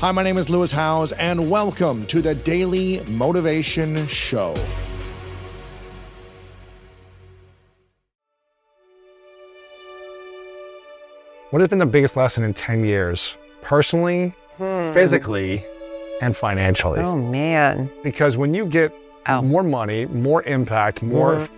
Hi, my name is Lewis Howes, and welcome to the Daily Motivation Show. What has been the biggest lesson in 10 years, personally, physically, and financially? Oh, man. Because when you get more money, more impact, more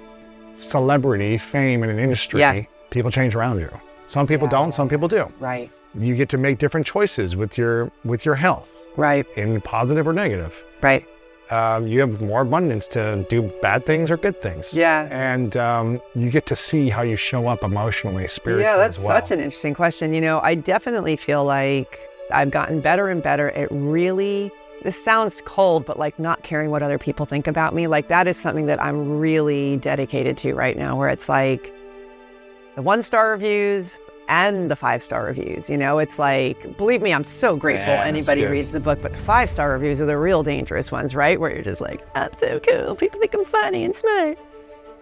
celebrity, fame in an industry, people change around you. Some people don't, some people do. Right. You get to make different choices with your health. Right. In positive or negative. Right. You have more abundance to do bad things or good things. Yeah. And you get to see how you show up emotionally, spiritually as well. Yeah, that's such an interesting question. You know, I definitely feel like I've gotten better and better at really, this sounds cold, but like not caring what other people think about me. Like that is something that I'm really dedicated to right now, where it's like the 1-star reviews and the 5-star reviews, you know, it's like, believe me, I'm so grateful anybody reads the book, but the 5-star reviews are the real dangerous ones, right? Where you're just like, I'm so cool, people think I'm funny and smart.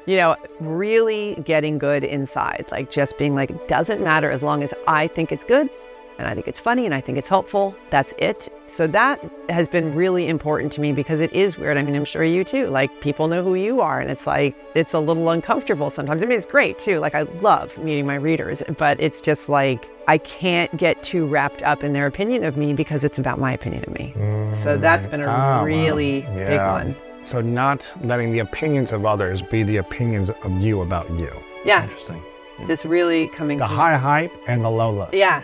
You know, really getting good inside, like just being like, it doesn't matter as long as I think it's good and I think it's funny and I think it's helpful, that's it. So that has been really important to me because it is weird. I mean, I'm sure you too, like people know who you are and it's like, it's a little uncomfortable sometimes. I mean, it's great too. Like I love meeting my readers, but it's just like, I can't get too wrapped up in their opinion of me because it's about my opinion of me. So that's been a really big one. So not letting the opinions of others be the opinions of you about you. Yeah. Interesting. Yeah. Just really coming through. The high hype and the low low. Yeah.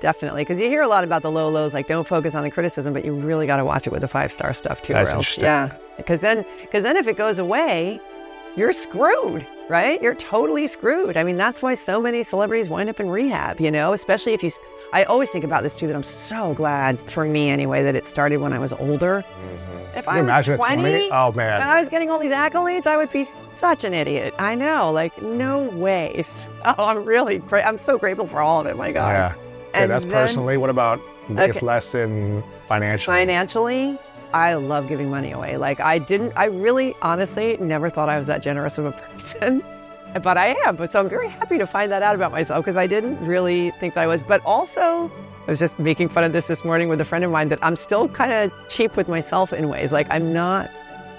Definitely, because you hear a lot about the low lows, like don't focus on the criticism, but you really got to watch it with the 5-star stuff too. That's interesting. Yeah, because then if it goes away, you're screwed, right? You're totally screwed. I mean, that's why so many celebrities wind up in rehab, you know, especially if you, I always think about this too, that I'm so glad for me anyway, that it started when I was older. Mm-hmm. If I was 20, oh man, and I was getting all these accolades, I would be such an idiot. I know, like no way. So I'm so grateful for all of it, my God. Yeah. Okay, that's personally. What about the biggest lesson financially? Financially, I love giving money away. Like I really honestly never thought I was that generous of a person, but I am. But so I'm very happy to find that out about myself because I didn't really think that I was. But also, I was just making fun of this morning with a friend of mine that I'm still kind of cheap with myself in ways. Like I'm not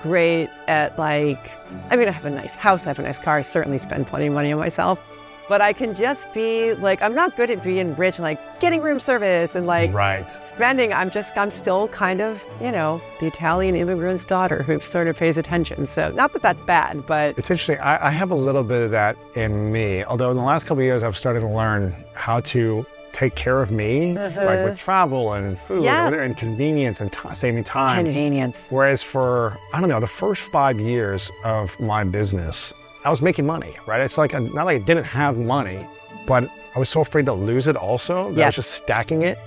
great at like, I mean, I have a nice house, I have a nice car, I certainly spend plenty of money on myself. But I can just be like, I'm not good at being rich and like getting room service and like spending. I'm still kind of, you know, the Italian immigrant's daughter who sort of pays attention. So not that that's bad, but. It's interesting. I have a little bit of that in me. Although in the last couple of years, I've started to learn how to take care of me, like with travel and food and convenience and saving time. Convenience. Whereas for, I don't know, the first 5 years of my business, I was making money, right? It's like, not like I didn't have money, but I was so afraid to lose it also that I was just stacking it.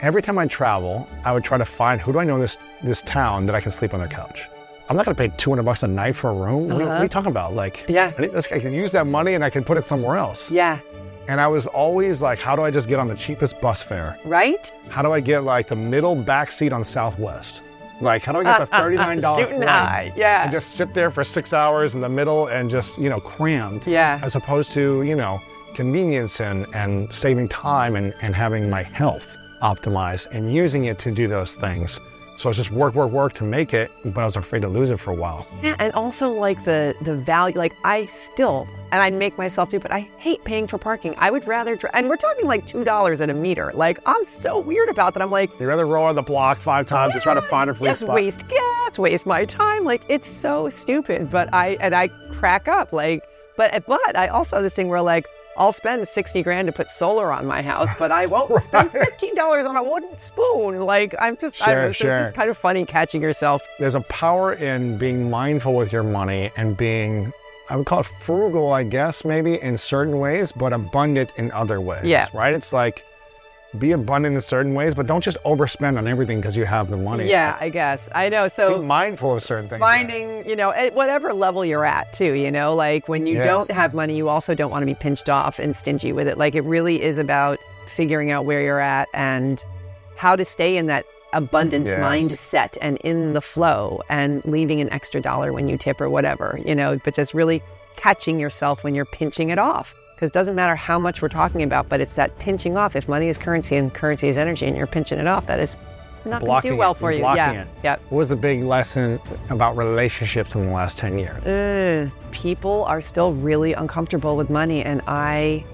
Every time I travel, I would try to find, who do I know in this town that I can sleep on their couch? I'm not gonna pay $200 a night for a room. What are you talking about? Like, I can use that money and I can put it somewhere else. Yeah. And I was always like, how do I just get on the cheapest bus fare? Right? How do I get like the middle back seat on Southwest? Like, how do I get the $39 flight and just sit there for 6 hours in the middle and just, you know, crammed? Yeah. As opposed to, you know, convenience and saving time and having my health optimized and using it to do those things. So it's just work to make it, but I was afraid to lose it for a while. Yeah, and also like the value, like I still, and I make myself do, but I hate paying for parking. I would rather, and we're talking like $2 at a meter. Like I'm so weird about that. I'm like. You'd rather roll on the block 5 times and try to find a free spot. Waste gas, waste my time. Like it's so stupid, but I crack up. Like, but I also have this thing where like, I'll spend $60,000 to put solar on my house, but I won't spend $15 on a wooden spoon. Like, I'm just, I don't know, so it's just kind of funny catching yourself. There's a power in being mindful with your money and being, I would call it frugal, I guess, maybe in certain ways, but abundant in other ways, right? It's like, be abundant in certain ways, but don't just overspend on everything because you have the money. Yeah, I guess. I know. So be mindful of certain things. Finding, you know, at whatever level you're at too, you know, like when you don't have money, you also don't want to be pinched off and stingy with it. Like it really is about figuring out where you're at and how to stay in that abundance mindset and in the flow and leaving an extra dollar when you tip or whatever, you know, but just really catching yourself when you're pinching it off. Because it doesn't matter how much we're talking about, but it's that pinching off. If money is currency and currency is energy and you're pinching it off, that is not going to do well for you. Yeah. What was the big lesson about relationships in the last 10 years? People are still really uncomfortable with money, and I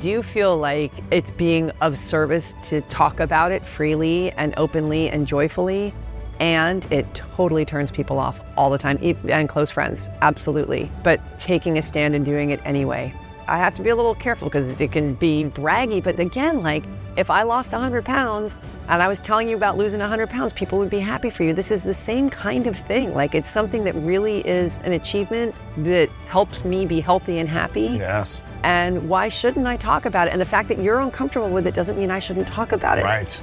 do feel like it's being of service to talk about it freely and openly and joyfully, and it totally turns people off all the time, and close friends, absolutely. But taking a stand and doing it anyway. I have to be a little careful because it can be braggy, but again, like if I lost 100 pounds and I was telling you about losing 100 pounds, people would be happy for you. This is the same kind of thing. Like it's something that really is an achievement that helps me be healthy and happy. Yes. And why shouldn't I talk about it? And the fact that you're uncomfortable with it doesn't mean I shouldn't talk about it. Right.